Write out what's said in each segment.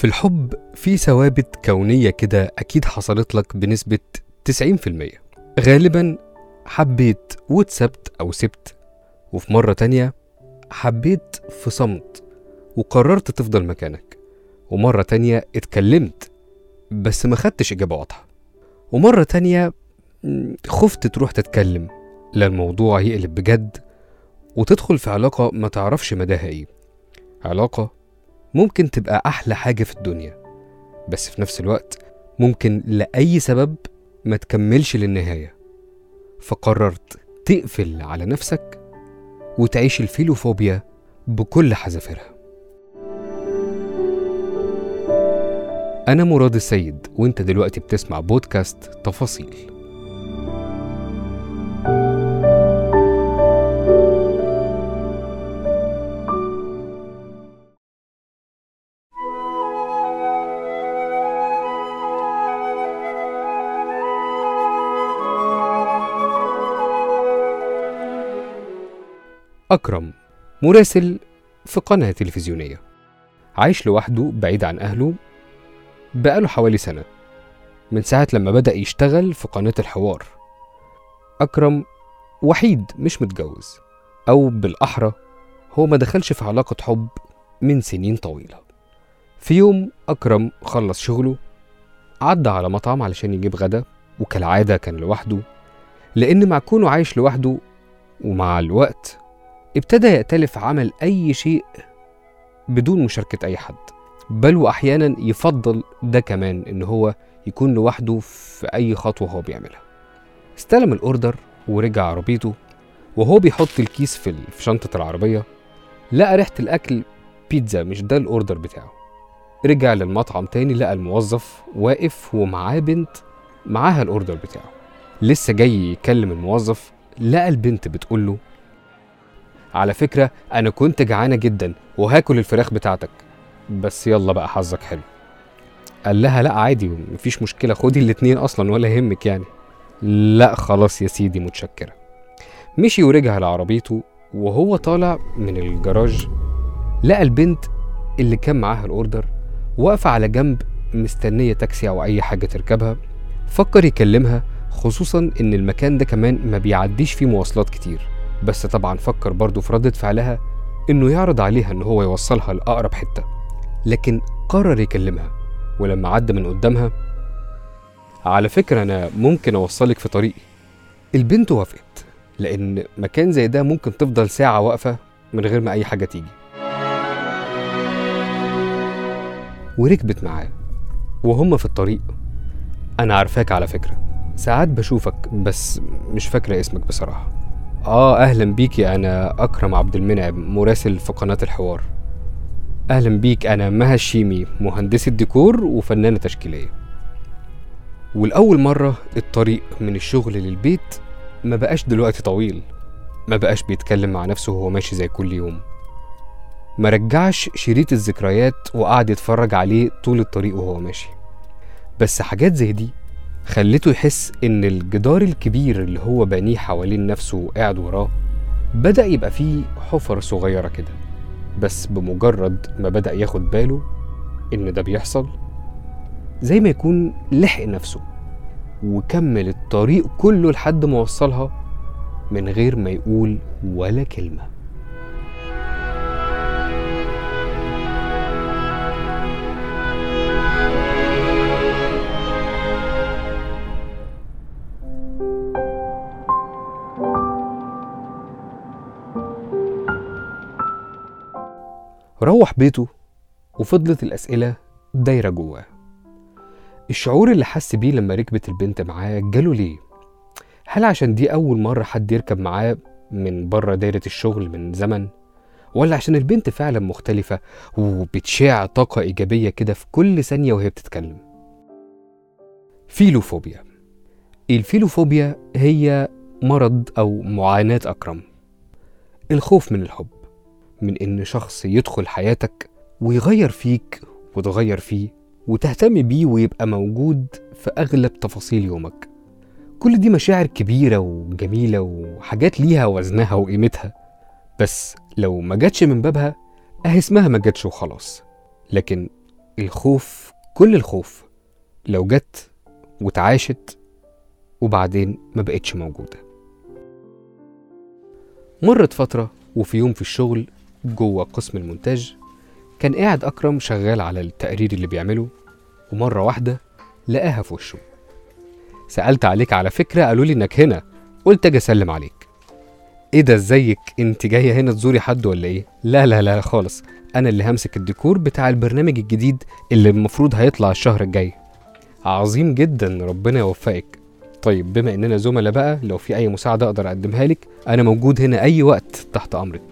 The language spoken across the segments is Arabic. في الحب في ثوابت كونية كده أكيد حصلت لك بنسبة 90%. غالبا حبيت واتسبت أو سبت، وفي مرة تانية حبيت في صمت وقررت تفضل مكانك، ومرة تانية اتكلمت بس ما خدتش إجابة واضحة، ومرة تانية خفت تروح تتكلم للموضوع يقلب بجد وتدخل في علاقة ما تعرفش مداها إيه. علاقة ممكن تبقى أحلى حاجة في الدنيا، بس في نفس الوقت ممكن لأي سبب ما تكملش للنهاية، فقررت تقفل على نفسك وتعيش الفيلوفوبيا بكل حذافيرها. أنا مراد السيد، وأنت دلوقتي بتسمع بودكاست تفاصيل. أكرم مراسل في قناة تلفزيونية، عايش لوحده بعيد عن أهله بقاله حوالي سنة من ساعة لما بدأ يشتغل في قناة الحوار. أكرم وحيد مش متجوز، أو بالأحرى هو ما دخلش في علاقة حب من سنين طويلة. في يوم أكرم خلص شغله، عدى على مطعم علشان يجيب غدا، وكالعادة كان لوحده، لأن مع كونه عايش لوحده ومع الوقت ابتدى يأتلف عمل أي شيء بدون مشاركة أي حد، بل وأحيانا يفضل ده كمان إن هو يكون لوحده في أي خطوة هو بيعملها. استلم الأوردر ورجع عربيته، وهو بيحط الكيس في شنطة العربية لقى ريحة الأكل بيتزا، مش ده الأوردر بتاعه. رجع للمطعم تاني لقى الموظف واقف ومعاه بنت معاها الأوردر بتاعه. لسه جاي يكلم الموظف لقى البنت بتقوله: على فكرة أنا كنت جعانة جدا وهاكل الفراخ بتاعتك، بس يلا بقى حظك حلو. قال لها: لا عادي مفيش مشكلة، خدي الاتنين أصلا ولا يهمك يعني. لا خلاص يا سيدي متشكرة. مشي ورجع لعربيته، وهو طالع من الجراج لقى البنت اللي كان معاها الأوردر واقفة على جنب مستنية تاكسي أو أي حاجة تركبها. فكر يكلمها، خصوصا إن المكان ده كمان ما بيعديش فيه مواصلات كتير، بس طبعا فكر برضو في ردة فعلها انه يعرض عليها ان هو يوصلها لأقرب حتة، لكن قرر يكلمها. ولما عدى من قدامها: على فكرة انا ممكن اوصلك في طريقي. البنت وافقت، لان مكان زي ده ممكن تفضل ساعة واقفة من غير ما اي حاجة تيجي. وركبت معاه، وهم في الطريق: انا عارفاك على فكرة، ساعات بشوفك بس مش فاكرة اسمك بصراحة. اهلا بيكي، انا اكرم عبد المنعم مراسل في قناة الحوار. اهلا بيك، انا مها شيمي مهندسة ديكور وفنانة تشكيلية. والاول مرة الطريق من الشغل للبيت ما بقاش دلوقتي طويل، ما بقاش بيتكلم مع نفسه وهو ماشي زي كل يوم، ما رجعش شريط الذكريات وقعد يتفرج عليه طول الطريق وهو ماشي. بس حاجات زي دي خلته يحس إن الجدار الكبير اللي هو بانيه حوالين نفسه وقاعد وراه بدأ يبقى فيه حفر صغيرة كده، بس بمجرد ما بدأ ياخد باله إن ده بيحصل زي ما يكون لحق نفسه، وكمل الطريق كله لحد ما وصلها من غير ما يقول ولا كلمة. روح بيته وفضلت الأسئلة دايرة جواه. الشعور اللي حس بيه لما ركبت البنت معاه جاله ليه؟ هل عشان دي أول مرة حد يركب معاه من بره دايرة الشغل من زمن؟ ولا عشان البنت فعلا مختلفة وبتشع طاقة إيجابية كده في كل ثانية وهي بتتكلم؟ فيلوفوبيا. الفيلوفوبيا هي مرض أو معاناة أكرم، الخوف من الحب، من إن شخص يدخل حياتك ويغير فيك وتغير فيه وتهتم بيه ويبقى موجود في أغلب تفاصيل يومك. كل دي مشاعر كبيرة وجميلة وحاجات ليها وزنها وقيمتها، بس لو ما جاتش من بابها أهي اسمها ما جاتش وخلاص. لكن الخوف، كل الخوف لو جت وتعاشت وبعدين ما بقتش موجودة. مرت فترة وفي يوم في الشغل جوه قسم المونتاج كان قاعد أكرم شغال على التقرير اللي بيعمله، ومرة واحدة لقاها في وشه. سألت عليك على فكرة، قالوا لي إنك هنا، قلت أجي أسلم عليك. إيه ده، إزيك؟ أنت جاية هنا تزوري حد ولا إيه؟ لا لا لا خالص، أنا اللي همسك الديكور بتاع البرنامج الجديد اللي المفروض هيطلع الشهر الجاي. عظيم جدا، ربنا يوفقك. طيب بما إننا زملاء بقى، لو في أي مساعدة أقدر أقدمها لك أنا موجود هنا أي وقت تحت أمرك.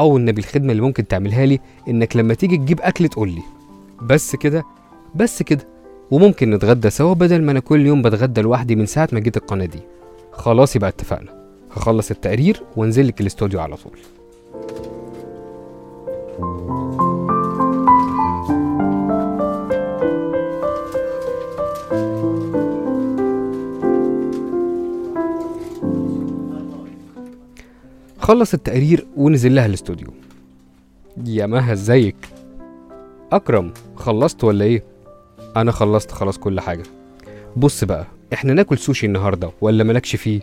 أو إن بالخدمة اللي ممكن تعملها لي إنك لما تيجي تجيب أكل تقول لي. بس كده بس كده، وممكن نتغدى سوا بدل ما أنا كل يوم بتغدى لوحدي من ساعة ما جيت القناة دي. خلاص يبقى اتفقنا، هخلص التقرير وانزل لك الاستوديو على طول. خلص التقرير ونزل لها الاستوديو. يا مها ازيك؟ أكرم، خلصت ولا إيه؟ أنا خلصت خلاص كل حاجة. بص بقى، إحنا ناكل سوشي النهاردة ولا مالكش فيه؟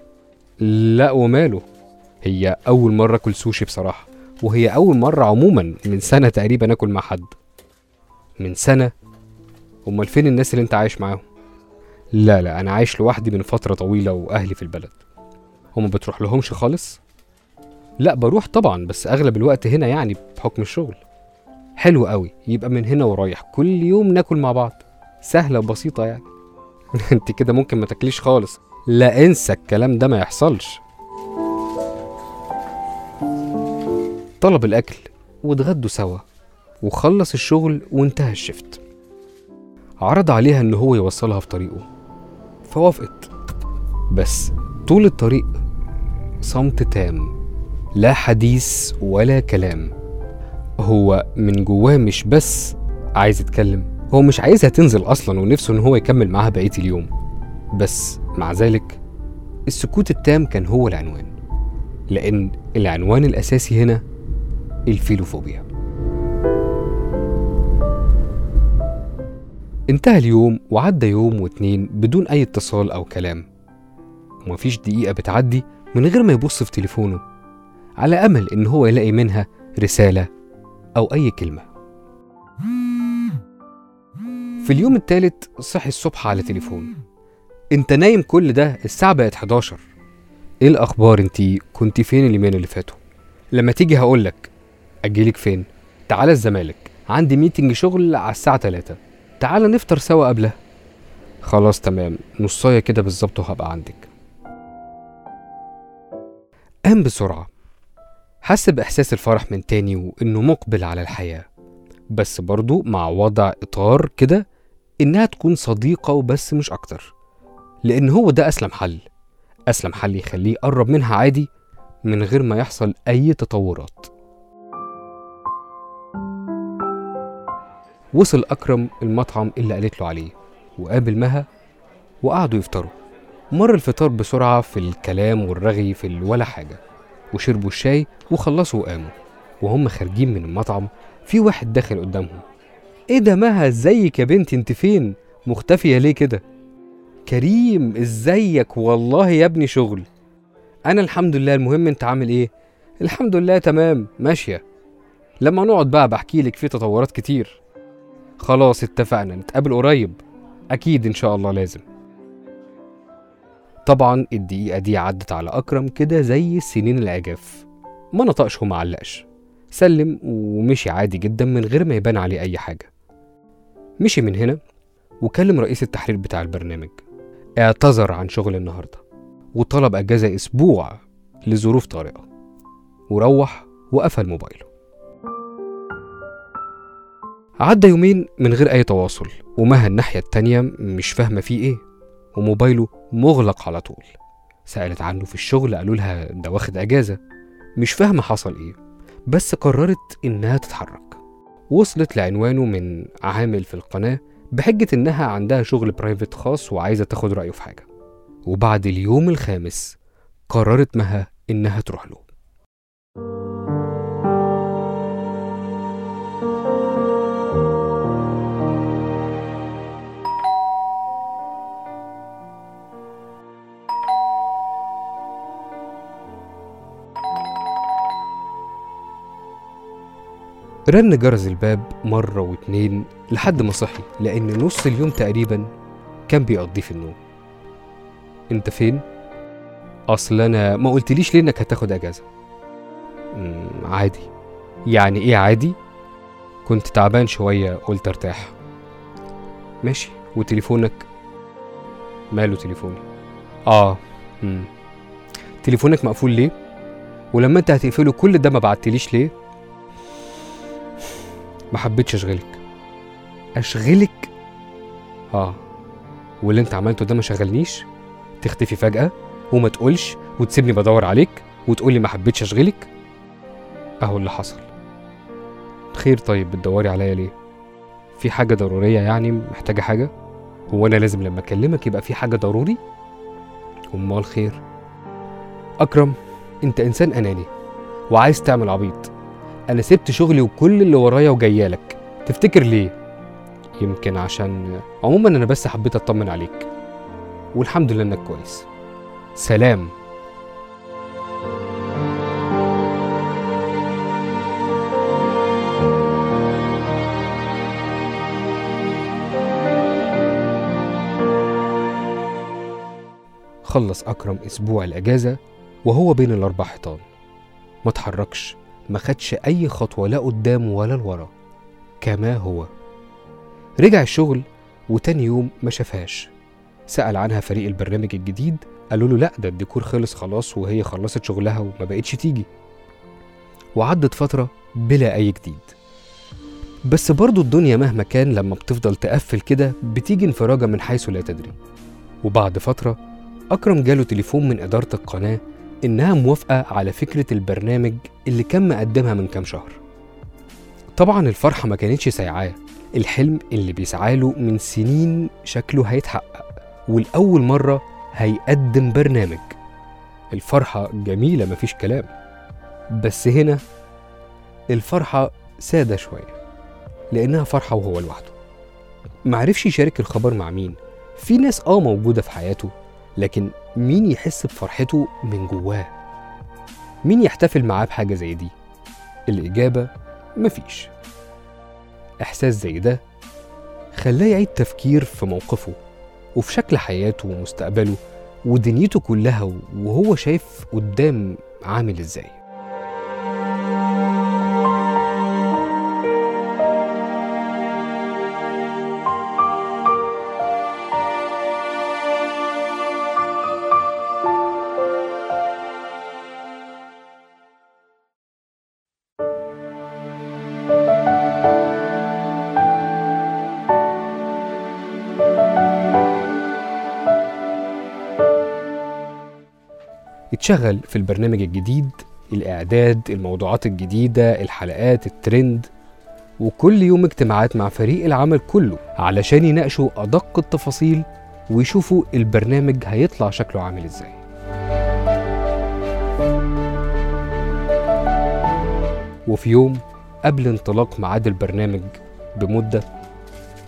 لا وماله، هي أول مرة أكل سوشي بصراحة، وهي أول مرة عموما من سنة تقريبا أكل مع حد. من سنة؟ أمال فين الناس اللي أنت عايش معاهم؟ لا لا، أنا عايش لوحدي من فترة طويلة وأهلي في البلد. هما بتروح لهمش خالص؟ لا بروح طبعا، بس أغلب الوقت هنا يعني بحكم الشغل. حلو قوي، يبقى من هنا ورايح كل يوم ناكل مع بعض، سهلة وبسيطة يعني. انت كده ممكن ما تاكليش خالص. لا انسى الكلام ده، ما يحصلش. طلب الأكل واتغدوا سوا وخلص الشغل وانتهى الشفت. عرض عليها ان هو يوصلها في طريقه فوافقت، بس طول الطريق صمت تام، لا حديث ولا كلام. هو من جواه مش بس عايز يتكلم، هو مش عايزها تنزل أصلا، ونفسه إن هو يكمل معاها بقية اليوم. بس مع ذلك السكوت التام كان هو العنوان، لأن العنوان الأساسي هنا الفيلوفوبيا. انتهى اليوم وعدى يوم واتنين بدون أي اتصال أو كلام، ومفيش دقيقة بتعدي من غير ما يبص في تليفونه على أمل إن هو يلاقي منها رسالة أو أي كلمة. في اليوم الثالث صحي الصبح على تليفون. انت نايم كل ده، الساعة بقت 11. ايه الأخبار، انتي كنتي فين اليومين اللي فاتوا؟ لما تيجي هقولك. أجيلك فين؟ تعالى الزمالك، عندي ميتنج شغل على الساعة 3، تعالى نفطر سوا قبلها. خلاص تمام، نصاية كده بالظبط وهبقى عندك. قام بسرعة، حس بإحساس الفرح من تاني وإنه مقبل على الحياة، بس برضو مع وضع إطار كده إنها تكون صديقة وبس مش أكتر، لأن هو ده أسلم حل يخليه يقرب منها عادي من غير ما يحصل أي تطورات. وصل أكرم المطعم اللي قالت له عليه وقابل مها وقعدوا يفطروا. مر الفطار بسرعة في الكلام والرغي في الولا حاجة، وشربوا الشاي وخلصوا وقاموا. وهم خارجين من المطعم في واحد داخل قدامهم. ايه ده، مها ازيك يا بنتي، انت فين مختفيه ليه كده؟ كريم ازيك، والله يا ابني شغل. انا الحمد لله، المهم انت عامل ايه؟ الحمد لله تمام ماشيه، لما نقعد بقى بحكي لك في تطورات كتير. خلاص اتفقنا، نتقابل قريب اكيد ان شاء الله، لازم. طبعا الدقيقة دي عدت على أكرم كده زي السنين العجاف، ما نطقش ومعلقش، سلم ومشي عادي جدا من غير ما يبان عليه أي حاجة. مشي من هنا وكلم رئيس التحرير بتاع البرنامج، اعتذر عن شغل النهاردة وطلب أجازة أسبوع لظروف طارئة، وروح وقفل موبايله. عدى يومين من غير أي تواصل، ومها الناحية التانية مش فاهمة فيه إيه، وموبايله مغلق على طول. سألت عنه في الشغل، قالوا لها ده واخد أجازة. مش فاهمة حصل إيه، بس قررت إنها تتحرك. وصلت لعنوانه من عامل في القناة بحجة إنها عندها شغل برايفت خاص وعايزة تاخد رأيه في حاجة. وبعد اليوم الخامس قررت مها إنها تروح له. رن جرس الباب مرة واتنين لحد ما صحي، لأن نص اليوم تقريبا كان بيقضيه في النوم. انت فين؟ اصل انا ما قلتليش ليه انك هتاخد اجازة. عادي. يعني ايه عادي؟ كنت تعبان شوية قلت ارتاح. ماشي، وتليفونك؟ ماله تليفوني؟ تليفونك مقفول ليه؟ ولما انت هتقفله كل ده ما بعتليش ليه؟ ما حبيتش اشغلك. اشغلك؟ واللي انت عملته ده ما شغلنيش؟ تختفي فجأة وما تقولش وتسيبني بدور عليك وتقولي ما حبيتش اشغلك؟ اهو اللي حصل. خير، طيب بتدوري عليا ليه؟ في حاجة ضرورية يعني؟ محتاجة حاجة؟ هو انا لازم لما اكلمك يبقى في حاجة ضروري؟ امال خير. اكرم، انت انسان اناني وعايز تعمل عبيط. انا سبت شغلي وكل اللي ورايا وجايالك. تفتكر ليه؟ يمكن عشان عموما انا بس حبيت اطمن عليك، والحمد لله انك كويس. سلام. خلص أكرم أسبوع الأجازة وهو بين الأربع حيطان، ما تحركش، ما خدش أي خطوة لا قدام ولا لورا، كما هو. رجع الشغل وتاني يوم ما شافهاش. سأل عنها فريق البرنامج الجديد، قالوا له لأ ده الديكور خلص خلاص وهي خلصت شغلها وما بقتش تيجي. وعدت فترة بلا أي جديد، بس برضو الدنيا مهما كان لما بتفضل تقفل كده بتيجي انفراجة من حيث لا تدري. وبعد فترة أكرم جاله تليفون من إدارة القناة إنها موافقة على فكرة البرنامج اللي كان مقدمها من كام شهر. طبعا الفرحة ما كانتش سايعاه، الحلم اللي بيسعاله من سنين شكله هيتحقق، والأول مرة هيقدم برنامج. الفرحة جميلة مفيش كلام، بس هنا الفرحة سادة شوية لأنها فرحة وهو لوحده. معرفش يشارك الخبر مع مين، في ناس موجودة في حياته، لكن مين يحس بفرحته من جواه؟ مين يحتفل معاه بحاجة زي دي؟ الإجابة مفيش. إحساس زي ده خلاه يعيد تفكير في موقفه وفي شكل حياته ومستقبله ودنيته كلها، وهو شايف قدام عامل إزاي. اتشغل في البرنامج الجديد، الإعداد، الموضوعات الجديدة، الحلقات، الترند، وكل يوم اجتماعات مع فريق العمل كله علشان يناقشوا أدق التفاصيل ويشوفوا البرنامج هيطلع شكله عامل إزاي. وفي يوم قبل انطلاق ميعاد البرنامج بمدة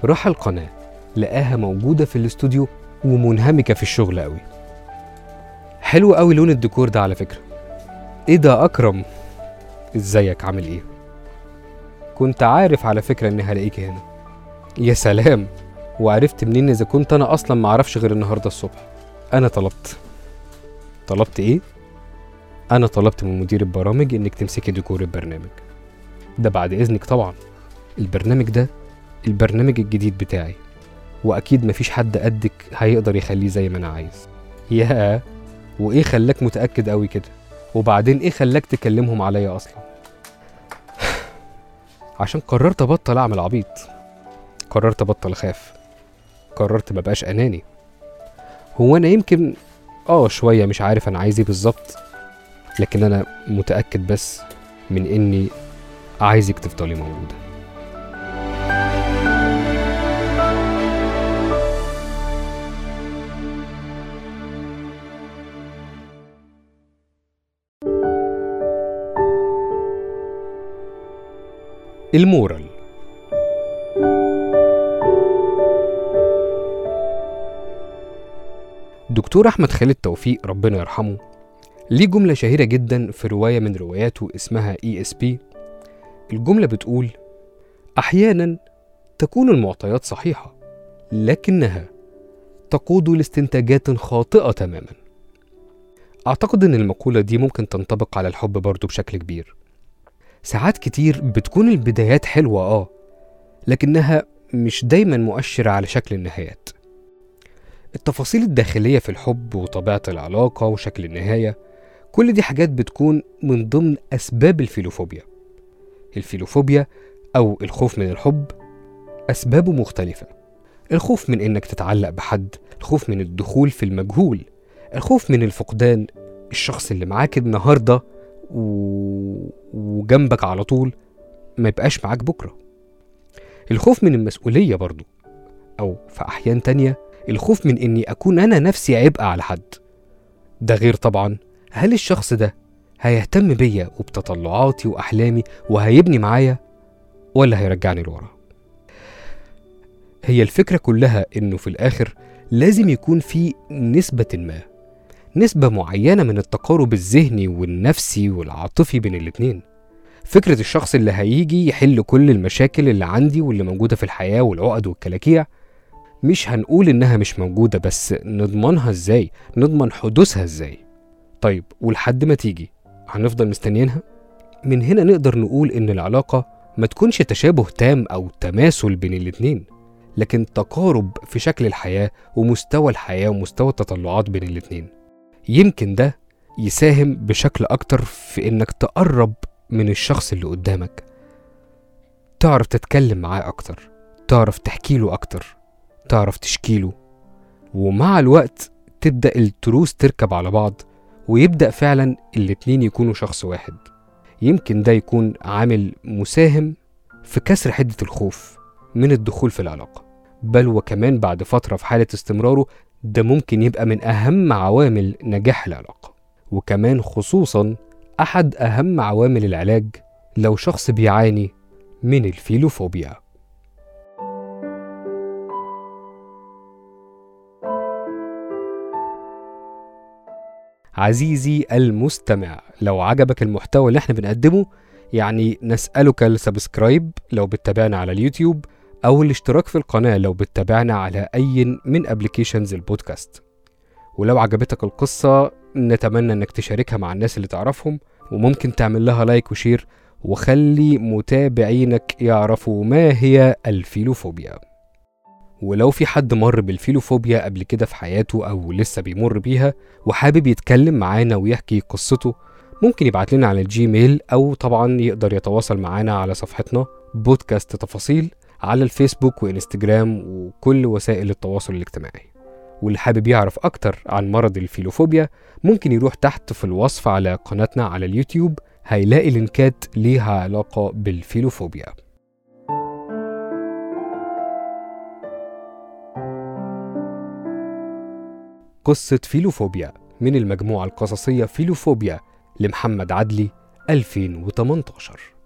راح القناة، لقاها موجودة في الاستوديو ومنهمكة في الشغل قوي. حلو قوي لون الديكور ده على فكرة. ايه ده أكرم؟ ازيك، عامل ايه؟ كنت عارف على فكرة اني هلاقيك هنا. يا سلام، وعرفت منين اذا كنت انا اصلا معرفش غير النهاردة الصبح؟ انا طلبت ايه؟ انا طلبت من مدير البرامج انك تمسكي ديكور البرنامج ده بعد اذنك طبعا. البرنامج ده البرنامج الجديد بتاعي، واكيد مفيش حد قدك هيقدر يخليه زي ما انا عايز. ياه، وايه خلاك متأكد قوي كده؟ وبعدين ايه خلاك تكلمهم عليا اصلا؟ عشان قررت ابطل اعمل عبيط، قررت ابطل اخاف، قررت مبقاش اناني. هو انا يمكن شوية مش عارف انا عايز ايه بالظبط، لكن انا متأكد بس من اني عايزك تفضلي موجودة. المورال. دكتور أحمد خالد توفيق ربنا يرحمه ليه جملة شهيرة جدا في رواية من رواياته اسمها ESP، الجملة بتقول: أحيانا تكون المعطيات صحيحة لكنها تقود لاستنتاجات خاطئة تماما. أعتقد أن المقولة دي ممكن تنطبق على الحب برضو بشكل كبير. ساعات كتير بتكون البدايات حلوة لكنها مش دايما مؤشرة على شكل النهايات. التفاصيل الداخلية في الحب وطبيعة العلاقة وشكل النهاية، كل دي حاجات بتكون من ضمن أسباب الفيلوفوبيا. الفيلوفوبيا أو الخوف من الحب أسبابه مختلفة. الخوف من إنك تتعلق بحد، الخوف من الدخول في المجهول، الخوف من الفقدان، الشخص اللي معاك النهاردة وجنبك على طول ما يبقاش معاك بكرة. الخوف من المسؤولية برضو، أو في أحيان تانية الخوف من إني أكون أنا نفسي عبء على حد. ده غير طبعا هل الشخص ده هيهتم بيا وبتطلعاتي وأحلامي وهيبني معايا ولا هيرجعني لورا. هي الفكرة كلها إنه في الآخر لازم يكون في نسبة معينة من التقارب الذهني والنفسي والعاطفي بين الاتنين. فكرة الشخص اللي هيجي يحل كل المشاكل اللي عندي واللي موجودة في الحياة والعقد والكلاكيع، مش هنقول إنها مش موجودة، بس نضمنها إزاي؟ نضمن حدوثها إزاي؟ طيب ولحد ما تيجي هنفضل مستنيينها؟ من هنا نقدر نقول إن العلاقة ما تكونش تشابه تام أو تماثل بين الاتنين، لكن تقارب في شكل الحياة ومستوى الحياة ومستوى التطلعات بين الاتنين. يمكن ده يساهم بشكل أكتر في إنك تقرب من الشخص اللي قدامك، تعرف تتكلم معاه أكتر، تعرف تحكيله أكتر، تعرف تشكيله، ومع الوقت تبدأ التروس تركب على بعض ويبدأ فعلا الاتنين يكونوا شخص واحد. يمكن ده يكون عامل مساهم في كسر حدة الخوف من الدخول في العلاقة، بل وكمان بعد فترة في حالة استمراره ده ممكن يبقى من أهم عوامل نجاح العلاقة، وكمان خصوصا أحد أهم عوامل العلاج لو شخص بيعاني من الفيلوفوبيا. عزيزي المستمع، لو عجبك المحتوى اللي احنا بنقدمه يعني نسألك السبسكرايب لو بتتابعنا على اليوتيوب، أو الاشتراك في القناة لو بتتابعنا على أي من أبليكيشنز البودكاست. ولو عجبتك القصة نتمنى أنك تشاركها مع الناس اللي تعرفهم، وممكن تعمل لها لايك وشير، وخلي متابعينك يعرفوا ما هي الفيلوفوبيا. ولو في حد مر بالفيلوفوبيا قبل كده في حياته أو لسه بيمر بيها وحابب يتكلم معانا ويحكي قصته، ممكن يبعت لنا على الجيميل، أو طبعا يقدر يتواصل معانا على صفحتنا بودكاست تفاصيل على الفيسبوك وإنستجرام وكل وسائل التواصل الاجتماعي. واللي حابب يعرف أكتر عن مرض الفيلوفوبيا ممكن يروح تحت في الوصف على قناتنا على اليوتيوب، هيلاقي لينكات ليها علاقة بالفيلوفوبيا. قصة فيلوفوبيا من المجموعة القصصية فيلوفوبيا لمحمد عدلي 2018.